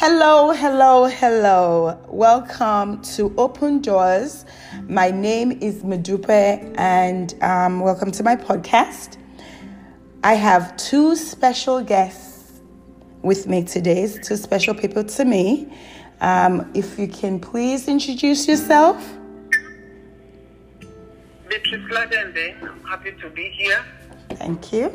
Hello. Welcome to Open Doors. My name is Madupe and welcome to my podcast. I have two special guests with me today, two special people to me. If you can please introduce yourself. Beatrice, Gladende, I'm happy to be here. Thank you.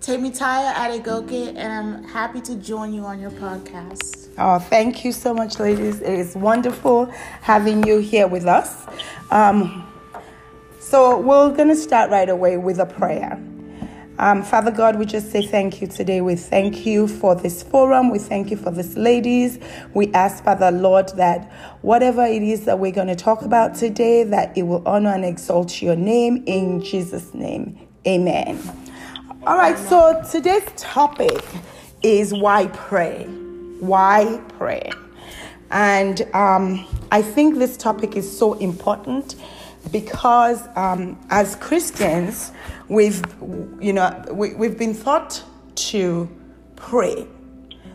Temitaye Adegoke, and I'm happy to join you on your podcast. Oh, thank you so much, ladies. It is wonderful having you here with us. So we're going to start right away with a prayer. Father God, we just say thank you today. We thank you for this forum. We thank you for these ladies. We ask, Father Lord, that whatever it is that we're going to talk about today, that it will honor and exalt your name in Jesus' name. Amen. All right, so today's topic is why pray? Why pray? And I think this topic is so important because as Christians, we've been taught to pray.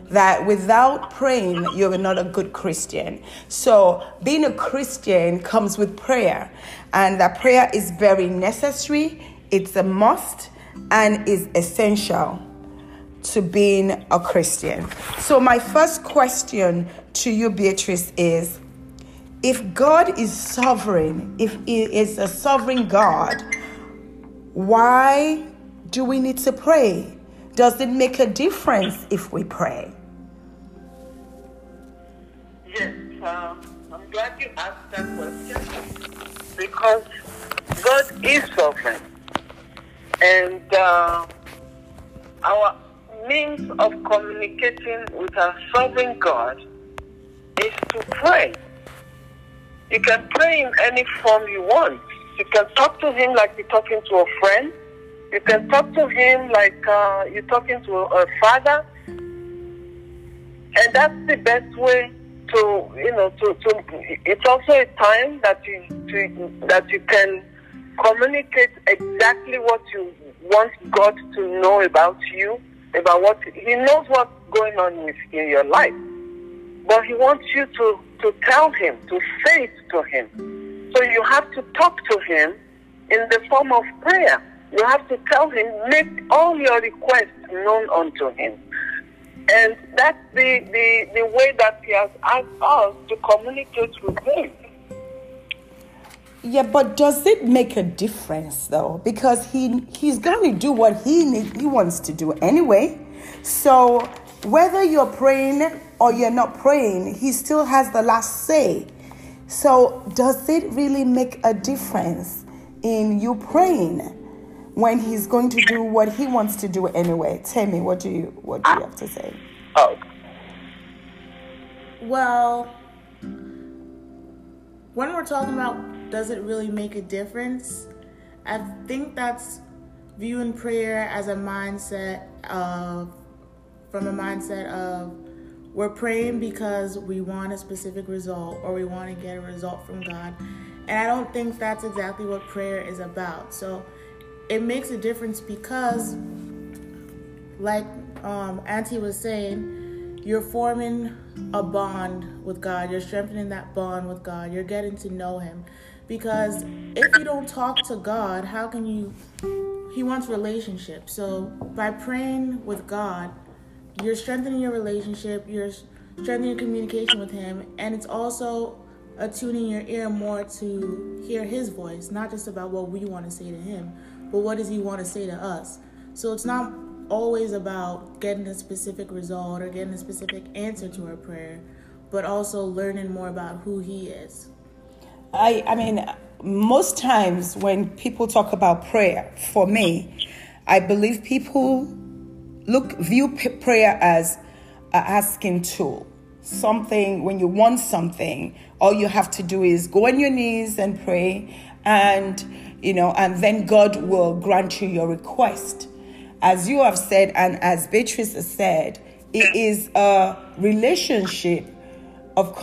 That without praying, you're not a good Christian. So being a Christian comes with prayer. And that prayer is very necessary. It's a must. And is essential to being a Christian. So my first question to you, Beatrice, is, if God is sovereign, if He is a sovereign God, why do we need to pray? Does it make a difference if we pray? Yes, I'm glad you asked that question because God is sovereign. And our means of communicating with our sovereign God is to pray. You can pray in any form you want. You can talk to Him like you're talking to a friend. You can talk to Him like you're talking to a father. And that's the best way to, it's also a time that you can communicate exactly what you want God to know about you, about what He knows what's going on in your life. But He wants you to tell Him, to say it to Him. So you have to talk to Him in the form of prayer. You have to tell Him, make all your requests known unto Him. And that's the way that He has asked us to communicate with Him. Yeah, but does it make a difference though? Because he's going to do what he wants to do anyway. So whether you're praying or you're not praying, He still has the last say. So does it really make a difference in you praying when He's going to do what He wants to do anyway? Tell me, what do you have to say? Oh, well, when we're talking about does it really make a difference? I think that's viewing prayer as a mindset of, from a mindset of we're praying because we want a specific result or we want to get a result from God. And I don't think that's exactly what prayer is about. So it makes a difference because like Auntie was saying, you're forming a bond with God. You're strengthening that bond with God. You're getting to know Him. Because if you don't talk to God, how can you? He wants relationship. So by praying with God, you're strengthening your relationship, you're strengthening your communication with Him, and it's also attuning your ear more to hear His voice, not just about what we want to say to Him, but what does He want to say to us. So it's not always about getting a specific result or getting a specific answer to our prayer, but also learning more about who He is. I mean, most times when people talk about prayer, for me, I believe people view prayer as an asking tool. Something, when you want something, all you have to do is go on your knees and pray, and and then God will grant you your request. As you have said, and as Beatrice has said, it is a relationship.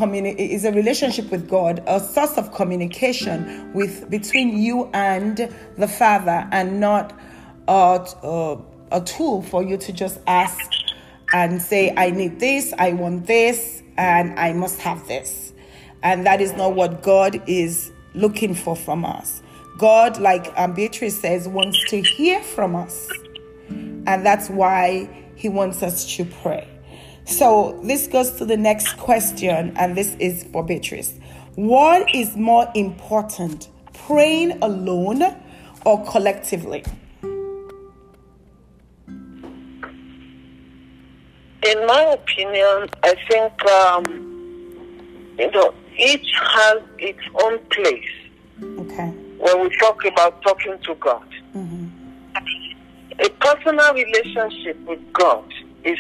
Is a relationship with God, a source of communication between you and the Father, and not a tool for you to just ask and say, I need this, I want this, and I must have this. And that is not what God is looking for from us. God, like Beatrice says, wants to hear from us. And that's why he wants us to pray. So this goes to the next question, and this is for Beatrice. What is more important, praying alone or collectively? In my opinion, I think, each has its own place. Okay. When we talk about talking to God. Mm-hmm. A personal relationship with God is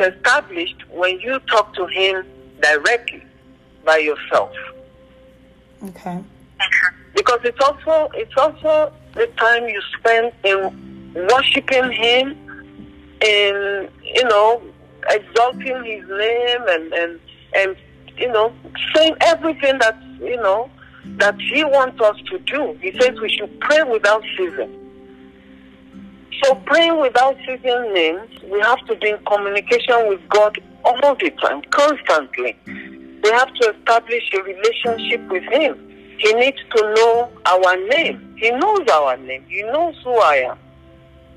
established when you talk to him directly by yourself. Okay. Because it's also the time you spend in worshiping him, in exalting his name and saying everything that that he wants us to do. He says we should pray without ceasing. So praying without ceasing means we have to be in communication with God all the time, constantly. We have to establish a relationship with him. He needs to know our name. He knows our name. He knows who I am.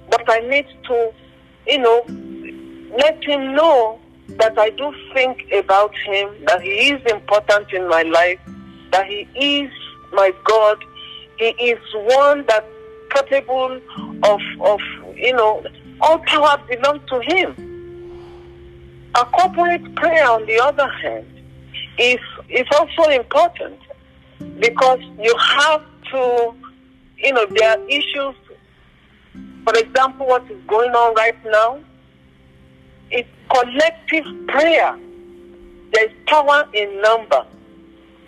But I need to, let him know that I do think about him, that he is important in my life, that he is my God. He is one that's capable of all power belongs to him. A corporate prayer, on the other hand, is also important, because you have to, there are issues. For example, what is going on right now, it's collective prayer. There's power in number.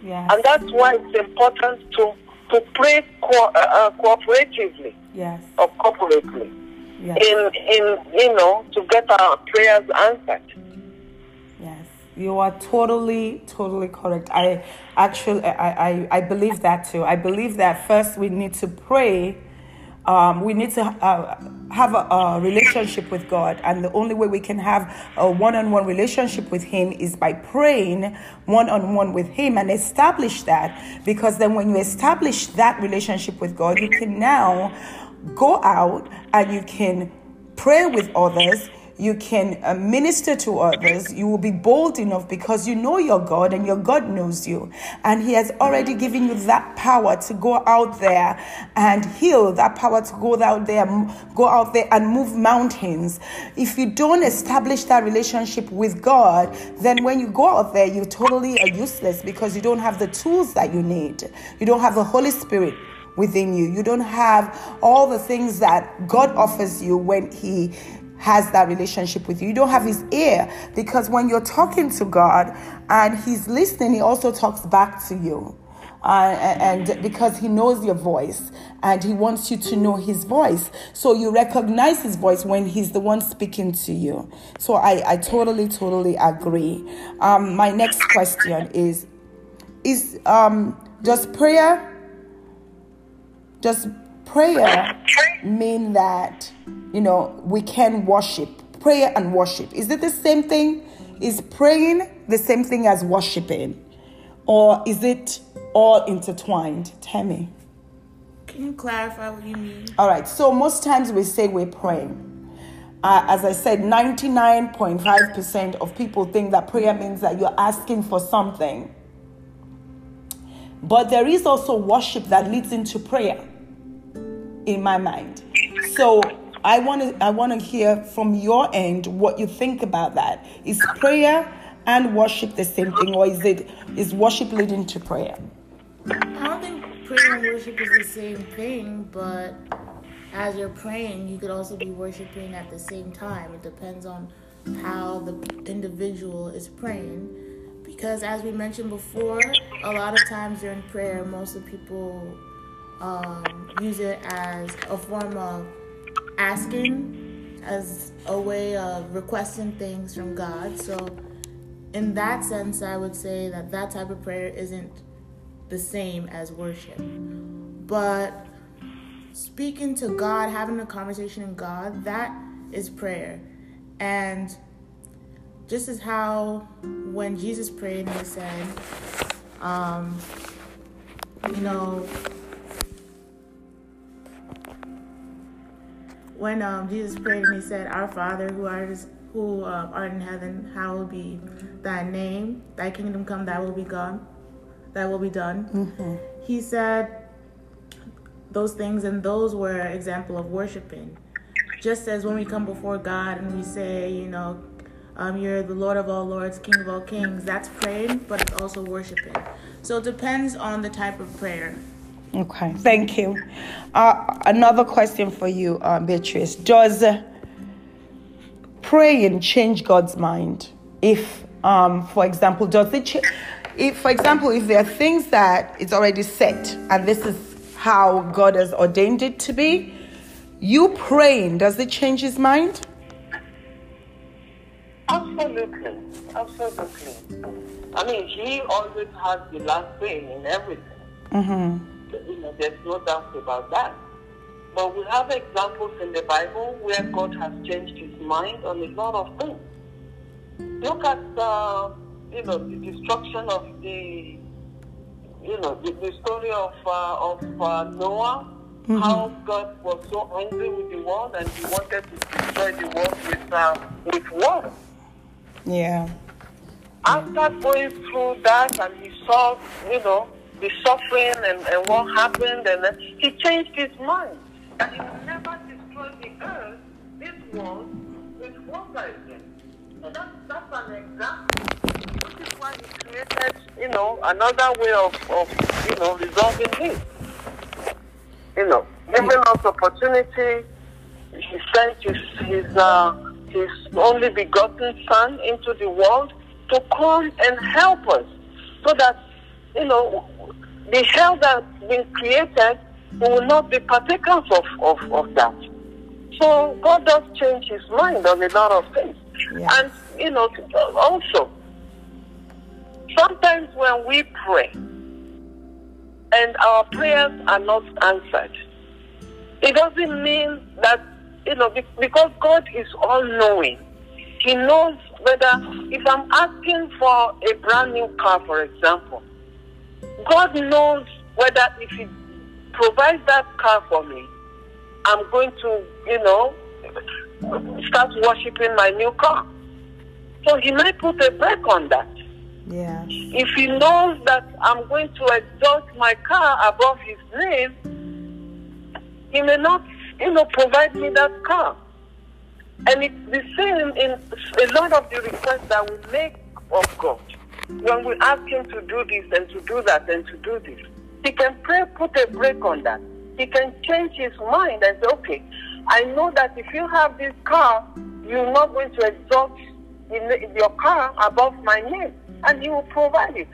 Yes. And that's why it's important to pray cooperatively. Yes. Or corporately. Yes. To get our prayers answered. Yes, you are totally correct. I believe that too. I believe that first we need to pray. We need to have a relationship with God, and the only way we can have a one-on-one relationship with him is by praying one-on-one with him and establish that, because then when you establish that relationship with God, you can now go out and you can pray with others. You can minister to others. You will be bold enough because you know your God and your God knows you. And he has already given you that power to go out there and heal, that power to go out there and move mountains. If you don't establish that relationship with God, then when you go out there, you totally are useless, because you don't have the tools that you need. You don't have the Holy Spirit within you. You don't have all the things that God offers you when he has that relationship with you. You don't have his ear, because when you're talking to God and he's listening, he also talks back to you. And because he knows your voice and he wants you to know his voice. So you recognize his voice when he's the one speaking to you. So I totally agree. My next question is does prayer mean that, we can worship? Prayer and worship, is it the same thing? Is praying the same thing as worshiping? Or is it all intertwined? Tammy, can you clarify what you mean? All right, so most times we say we're praying. As I said, 99.5% of people think that prayer means that you're asking for something. But there is also worship that leads into prayer, in my mind. So I want to hear from your end what you think about that. Is prayer and worship the same thing, or is worship leading to prayer? I don't think prayer and worship is the same thing, but as you're praying, you could also be worshiping at the same time. It depends on how the individual is praying, because as we mentioned before, a lot of times during prayer, most of people use it as a form of asking, as a way of requesting things from God. So in that sense, I would say that type of prayer isn't the same as worship. But speaking to God, having a conversation with God, that is prayer. And just as how when Jesus prayed, he said, Jesus prayed and he said, "Our Father who art in heaven, hallowed be thy name. Thy kingdom come, thy will be done." Mm-hmm. He said those things, and those were an example of worshiping. Just as when we come before God and we say, you're the Lord of all lords, King of all kings, that's praying, but it's also worshiping. So it depends on the type of prayer. Okay, thank you. Another question for you, Beatrice. Does praying change God's mind? If there are things that it's already set and this is how God has ordained it to be, you praying, does it change his mind? Absolutely. I mean, he always has the last say in everything. Mm-hmm. There's no doubt about that. But we have examples in the Bible where God has changed his mind on a lot of things. Look at the destruction of the story of Noah. Mm-hmm. How God was so angry with the world and he wanted to destroy the world with water. Yeah. After going through that, and he saw, the suffering and what happened, and then he changed his mind. And he will never destroy the earth, this world, with water again. And that's an example. This is why he created, another way of resolving this. Giving us opportunity, he sent his only begotten son into the world to come and help us, so that the hell that's been created, we will not be partakers of that. So God does change his mind on a lot of things. Yes. And, also, sometimes when we pray and our prayers are not answered, it doesn't mean that, because God is all-knowing. He knows whether, if I'm asking for a brand new car, for example, God knows whether if he provides that car for me, I'm going to, start worshipping my new car. So he may put a brake on that. Yeah. If he knows that I'm going to exalt my car above his name, he may not, provide me that car. And it's the same in a lot of the requests that we make of God. When we ask him to do this and to do that and to do this, he can put a brake on that. He can change his mind and say, okay, I know that if you have this car, you're not going to exalt in your car above my name, and he will provide it.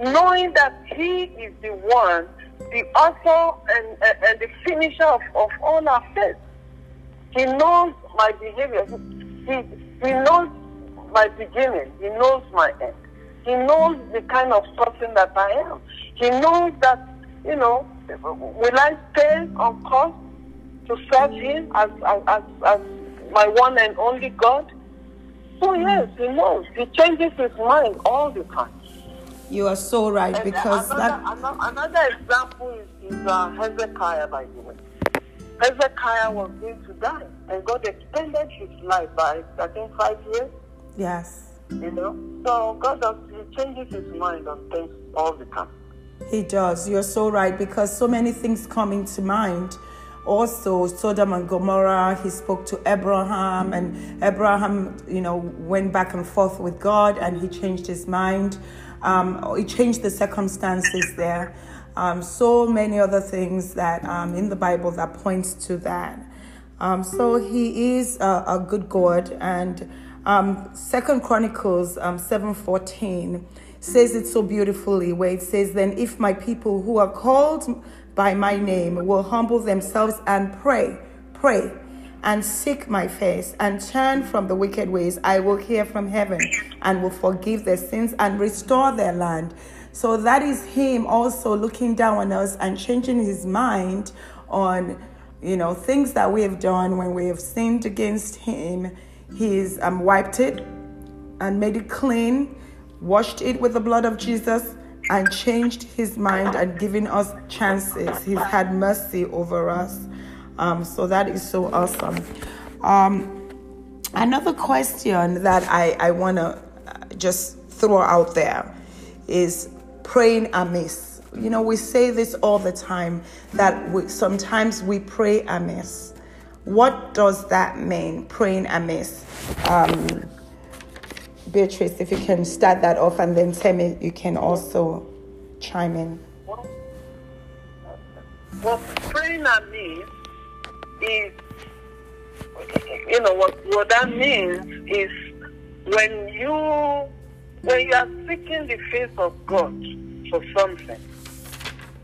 Knowing that he is the one, the author and the finisher of all our faith. He knows my behavior. He knows my beginning. He knows my end. He knows the kind of person that I am. He knows that, will I stay on course to serve him as my one and only God? So yes, he knows. He changes his mind all the time. You are so right, and because another example is Hezekiah, by the way. Hezekiah was going to die, and God extended his life by, I think, 5 years. Yes. So God changes his mind on things all the time. He does. You're so right, because so many things come into mind. Also, Sodom and Gomorrah, he spoke to Abraham, and Abraham, went back and forth with God, and he changed his mind. He changed the circumstances there. So many other things that in the Bible that points to that. So he is a good God, and 2 Chronicles 7:14 says it so beautifully, where it says, "Then if my people who are called by my name will humble themselves and pray, and seek my face, and turn from the wicked ways, I will hear from heaven and will forgive their sins and restore their land." So that is him also looking down on us and changing his mind on You know, things that we have done when we have sinned against him, he's wiped it and made it clean, washed it with the blood of Jesus, and changed his mind and given us chances. He's had mercy over us. So that is so awesome. Another question that I want to just throw out there is praying amiss. You know, we say this all the time, that sometimes we pray amiss. What does that mean, praying amiss? Beatrice, if you can start that off, and then Temi, you can also chime in. Well, praying amiss is, you know, what that means is when you are seeking the face of God for something,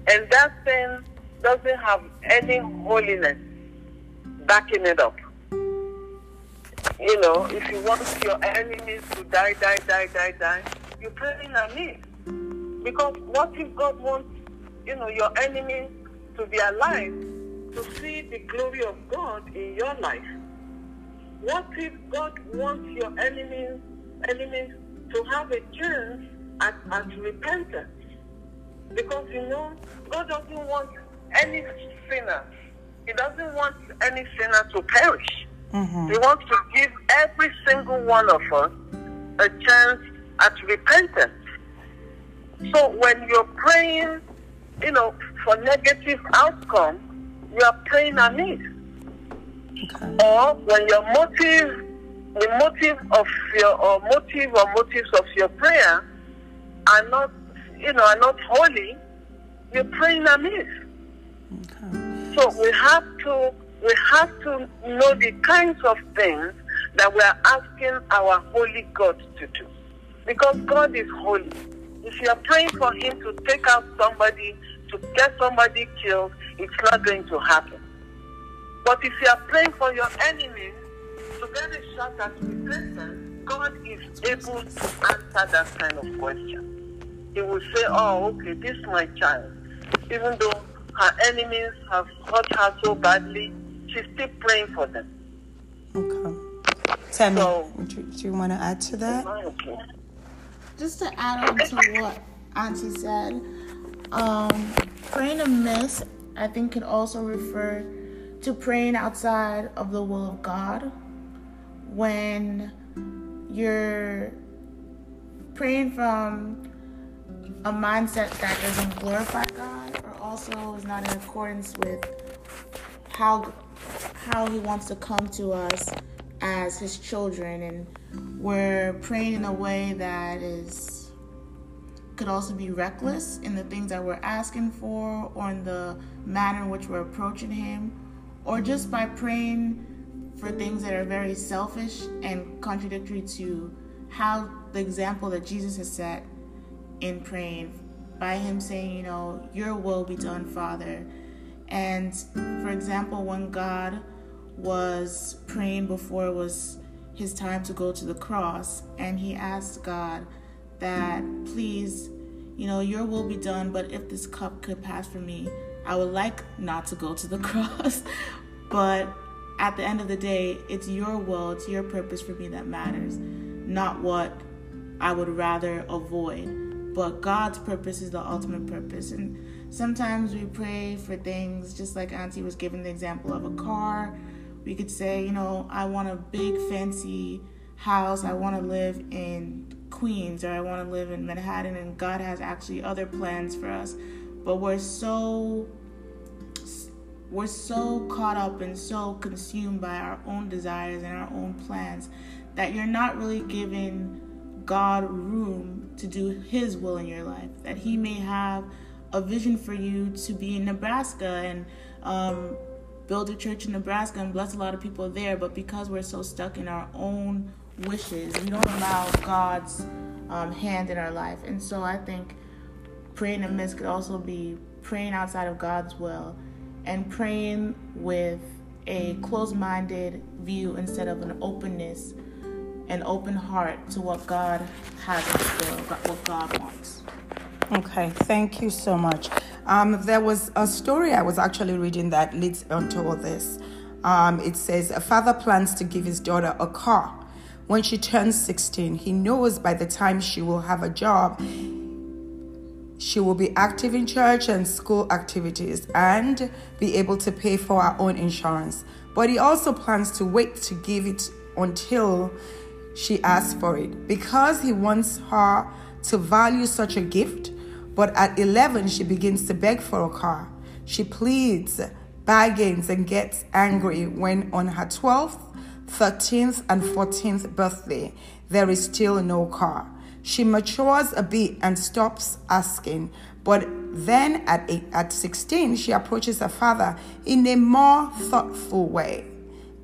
and that thing doesn't have any holiness backing it up. You know, if you want your enemies to die, you're praying amiss. Because what if God wants, you know, your enemies to be alive, to see the glory of God in your life? What if God wants your enemies to have a chance at repentance? Because, you know, God doesn't want any sinner. He doesn't want any sinner to perish. Mm-hmm. He wants to give every single one of us a chance at repentance. So when you're praying, you know, for negative outcome, you are praying amiss. Okay. Or when your motive, the motives of your prayer are not, you know, are not holy, you're praying amiss. Okay. So we have to know the kinds of things that we are asking our holy God to do. Because God is holy. If you are praying for him to take out somebody, to get somebody killed, it's not going to happen. But if you are praying for your enemies to get a shot at repentance, God is able to answer that kind of question. He will say, oh, okay, this is my child. Even though her enemies have hurt her so badly, she's still praying for them. Okay. Temi, so, do you want to add to that? Okay. Just to add on to what Auntie said, praying amiss, I think, can also refer to praying outside of the will of God. When you're praying from a mindset that doesn't glorify God, or also is not in accordance with how he wants to come to us as his children, and we're praying in a way that is could also be reckless in the things that we're asking for, or in the manner in which we're approaching him, or just by praying for things that are very selfish and contradictory to how the example that Jesus has set in praying, by him saying, you know, your will be done, Father. And for example, when God was praying before it was his time to go to the cross, and he asked God that, please, you know, your will be done, but if this cup could pass from me, I would like not to go to the cross. But at the end of the day, it's your will, it's your purpose for me that matters, not what I would rather avoid. But God's purpose is the ultimate purpose. And sometimes we pray for things, just like Auntie was giving the example of a car. We could say, you know, I want a big fancy house, I want to live in Queens, or I want to live in Manhattan, and God has actually other plans for us. But we're so caught up and so consumed by our own desires and our own plans that you're not really giving God room to do his will in your life. That he may have a vision for you to be in Nebraska and build a church in Nebraska and bless a lot of people there. But because we're so stuck in our own wishes, we don't allow God's hand in our life. And so I think praying amiss could also be praying outside of God's will, and praying with a closed-minded view instead of an openness, an open heart to what God has in store, what God wants. Okay, thank you so much. There was a story I was actually reading that leads onto all this. It says, a father plans to give his daughter a car when she turns 16. He knows by the time she will have a job, she will be active in church and school activities and be able to pay for her own insurance. But he also plans to wait to give it until she asks for it, because he wants her to value such a gift. But at 11, she begins to beg for a car. She pleads, bargains, and gets angry when on her 12th, 13th, and 14th birthday, there is still no car. She matures a bit and stops asking. But then at 16, she approaches her father in a more thoughtful way,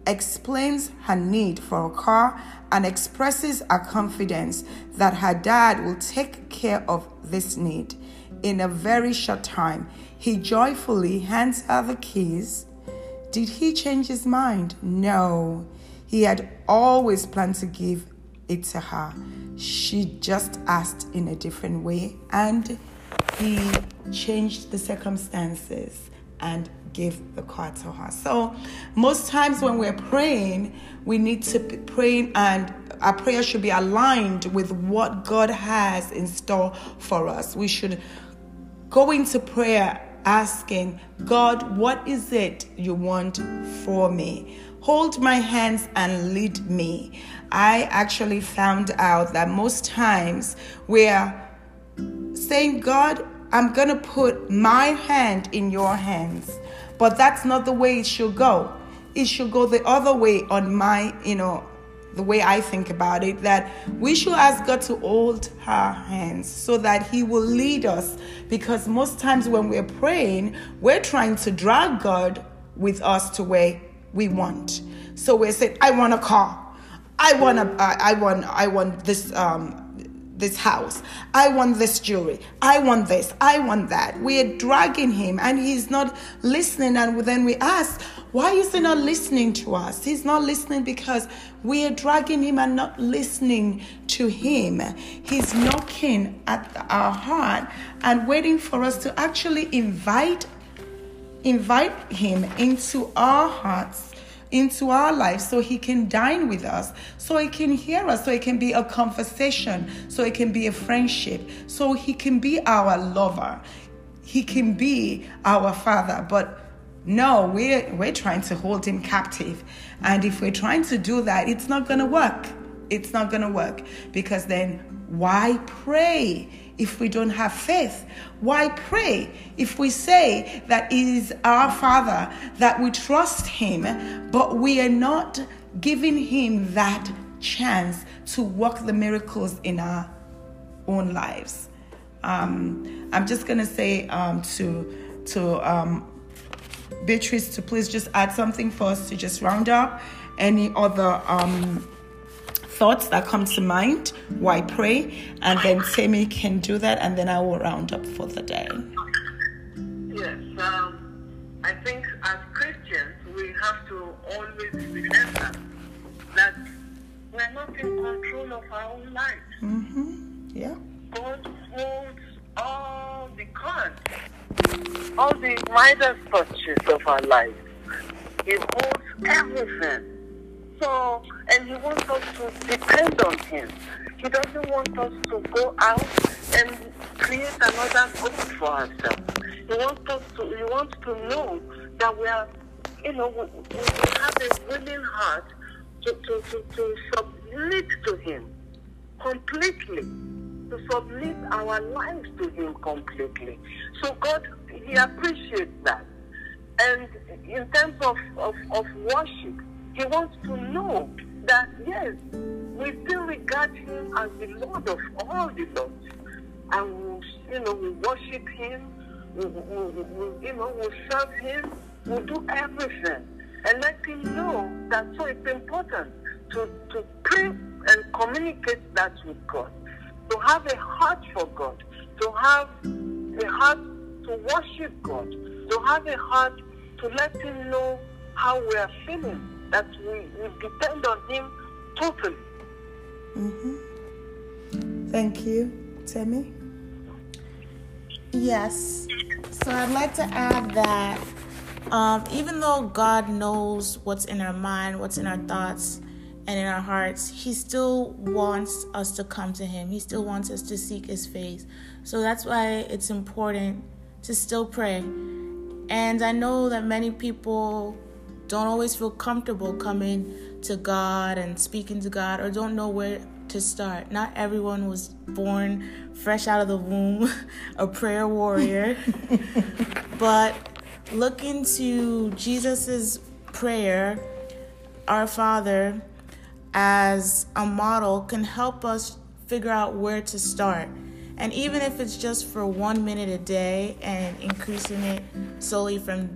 explains her need for a car, and expresses her confidence that her dad will take care of this need. In a very short time, he joyfully hands her the keys. Did he change his mind? No. He had always planned to give it to her. She just asked in a different way, and he changed the circumstances and gave the car to her. So most times when we're praying, we need to be praying, and our prayer should be aligned with what God has in store for us. We should go into prayer asking, God, what is it you want for me? Hold my hands and lead me. I actually found out that most times we're saying, God, I'm going to put my hand in your hands. But that's not the way it should go. It should go the other way on my, the way I think about it, that we should ask God to hold our hands so that he will lead us. Because most times when we're praying, we're trying to drag God with us to where we want. So we're saying, I want a car. I want this house. I want this jewelry. I want this. I want that. We're dragging him and he's not listening. And then we ask, why is he not listening to us? He's not listening because we're dragging him and not listening to him. He's knocking at our heart and waiting for us to actually invite him into our hearts, into our lives, so he can dine with us, so he can hear us, so it can be a conversation, so it can be a friendship, so he can be our lover, he can be our father. But no, we're trying to hold him captive. And if we're trying to do that, it's not going to work. It's not going to work, because then why pray if we don't have faith? Why pray if we say that he is our Father, that we trust him, but we are not giving him that chance to work the miracles in our own lives? I'm just going to say to Beatrice to please just add something for us to just round up any other thoughts that come to mind. Why pray? And then Tammy can do that, and then I will round up for the day. Yes, I think as Christians we have to always remember that we're not in control of our own lives. Mm-hmm. Yeah. God holds all the cards, all the minor touches of our lives. He holds everything. So, and he wants us to depend on him. He doesn't want us to go out and create another goal for ourselves. He wants to know that we are, we have a willing heart to submit to him completely, to submit our lives to him completely. So God, he appreciates that. And in terms of worship, he wants to know that, yes, we still regard him as the Lord of all the Lords. And we worship him, we serve him, we do everything. And let him know that, so it's important to pray and communicate that with God. To have a heart for God, to have a heart to worship God, to have a heart to let him know how we are feeling, that we depend on him totally. Mm-hmm. Thank you, Tammy. Yes. So I'd like to add that even though God knows what's in our mind, what's in our thoughts, and in our hearts, he still wants us to come to him. He still wants us to seek his face. So that's why it's important to still pray. And I know that many people don't always feel comfortable coming to God and speaking to God, or don't know where to start. Not everyone was born fresh out of the womb a prayer warrior. But look into Jesus's prayer, Our Father, as a model can help us figure out where to start. And even if it's just for 1 minute a day and increasing it solely from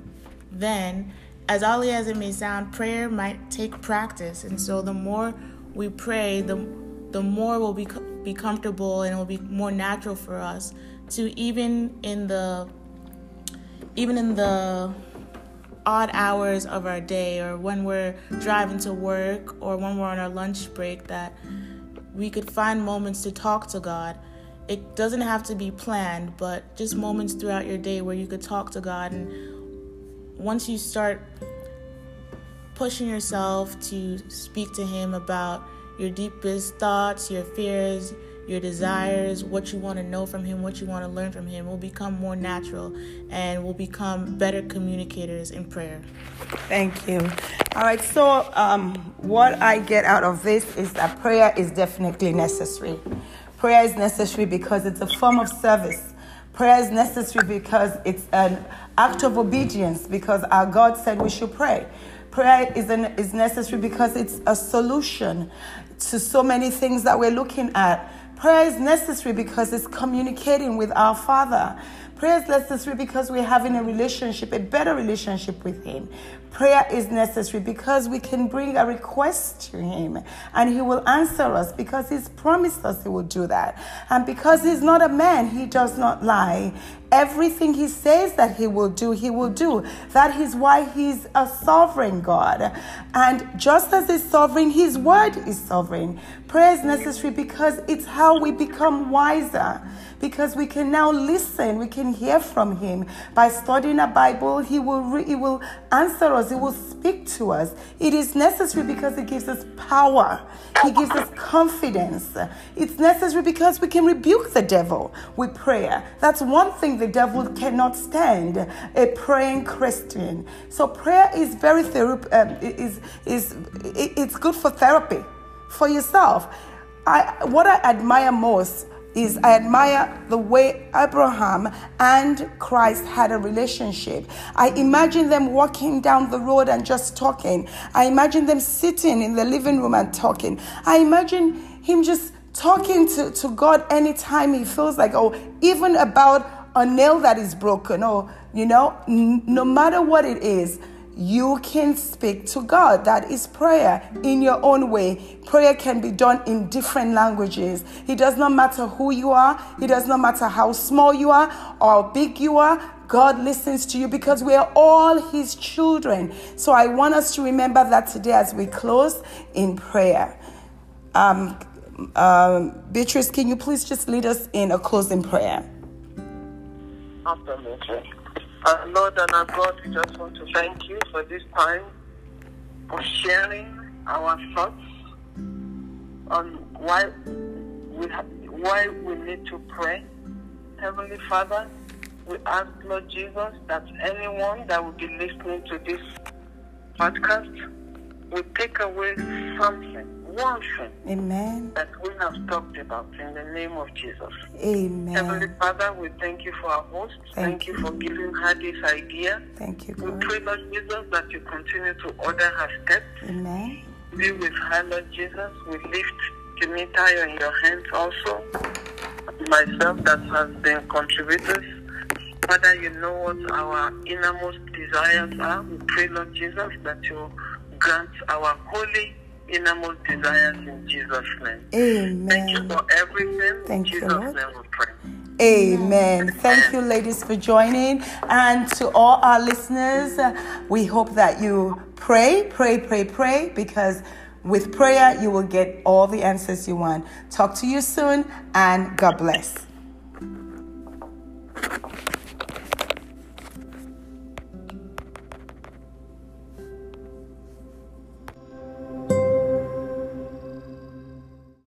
then, as oddly as it may sound, prayer might take practice. And so the more we pray, the more we'll be comfortable, and it will be more natural for us to even in the odd hours of our day, or when we're driving to work, or when we're on our lunch break, that we could find moments to talk to God. It doesn't have to be planned, but just moments throughout your day where you could talk to God. And once you start pushing yourself to speak to him about your deepest thoughts, your fears, your desires, what you want to know from him, what you want to learn from him, will become more natural, and will become better communicators in prayer. Thank you. All right, so what I get out of this is that prayer is definitely necessary. Prayer is necessary because it's a form of service. Prayer is necessary because it's an act of obedience, because our God said we should pray. Prayer is necessary because it's a solution to so many things that we're looking at. Prayer is necessary because it's communicating with our Father. Prayer is necessary because we're having a relationship, a better relationship with him. Prayer is necessary because we can bring a request to him and he will answer us, because he's promised us he will do that. And because he's not a man, he does not lie. Everything he says that he will do, he will do. That is why he's a sovereign God. And just as he's sovereign, his word is sovereign. Prayer is necessary because it's how we become wiser, because we can now listen, we can hear from him. By studying a Bible, he will answer us, he will speak to us. It is necessary because it gives us power, he gives us confidence. It's necessary because we can rebuke the devil with prayer. That's one thing the devil cannot stand, a praying Christian. So prayer is very it's good for therapy, for yourself. What I admire most is I admire the way Abraham and Christ had a relationship. I imagine them walking down the road and just talking. I imagine them sitting in the living room and talking. I imagine him just talking to God anytime he feels like, even about a nail that is broken, no matter what it is. You can speak to God. That is prayer in your own way. Prayer can be done in different languages. It does not matter who you are. It does not matter how small you are or how big you are. God listens to you because we are all his children. So I want us to remember that today as we close in prayer. Beatrice, can you please just lead us in a closing prayer? Absolutely. Our Lord and our God, we just want to thank you for this time of sharing our thoughts on why we need to pray. Heavenly Father, we ask, Lord Jesus, that anyone that will be listening to this podcast will take away one thing. Amen. That we have talked about, in the name of Jesus. Amen. Heavenly Father, we thank you for our host. Thank you for giving her this idea. Thank you, God. We pray, Lord Jesus, that you continue to order her steps. Amen. Be with her, Lord Jesus. We lift Temitaye in your hands also. Myself, that has been contributors. Father, you know what our innermost desires are. We pray, Lord Jesus, that you grant our holy innermost desires in Jesus' name. Amen. Thank you for everything. Thank you, Lord. Amen. Thank you, ladies, for joining. And to all our listeners, we hope that you pray, because with prayer, you will get all the answers you want. Talk to you soon, and God bless.